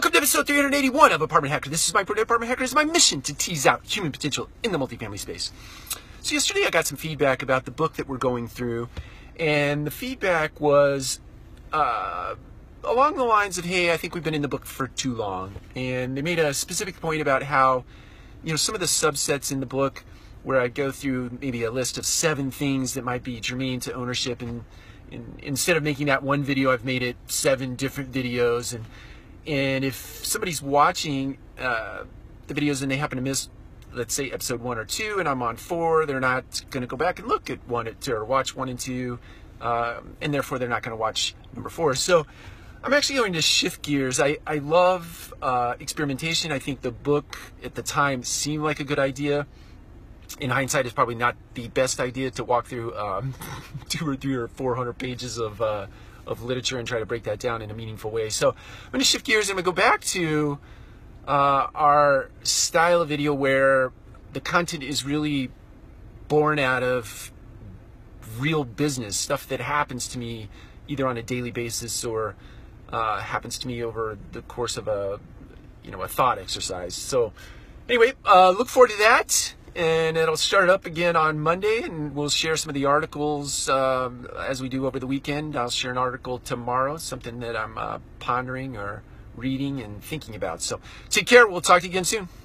Welcome to episode 381 of Apartment Hacker. This is my partner, Apartment Hacker. It's my mission to tease out human potential in the multifamily space. So yesterday I got some feedback about the book that we're going through, and the feedback was along the lines of, hey, I think we've been in the book for too long. And they made a specific point about how, you know, some of the subsets in the book where I go through maybe a list of 7 things that might be germane to ownership, and instead of making that one video, I've made it 7 different videos. And if somebody's watching the videos and they happen to miss, let's say, episode 1 or 2, and I'm on 4, they're not going to go back and look at 1 or 2, or watch 1 and 2, and therefore they're not going to watch number 4. So I'm actually going to shift gears. I love experimentation. I think the book at the time seemed like a good idea. In hindsight, it's probably not the best idea to walk through 200 or 300 or 400 pages of literature and try to break that down in a meaningful way. So I'm going to shift gears and I'm going to go back to our style of video where the content is really born out of real business, stuff that happens to me either on a daily basis or happens to me over the course of a thought exercise. So anyway, look forward to that, and it'll start up again on Monday, and we'll share some of the articles as we do over the weekend. I'll share an article tomorrow, something that I'm pondering or reading and thinking about. So take care. We'll talk to you again soon.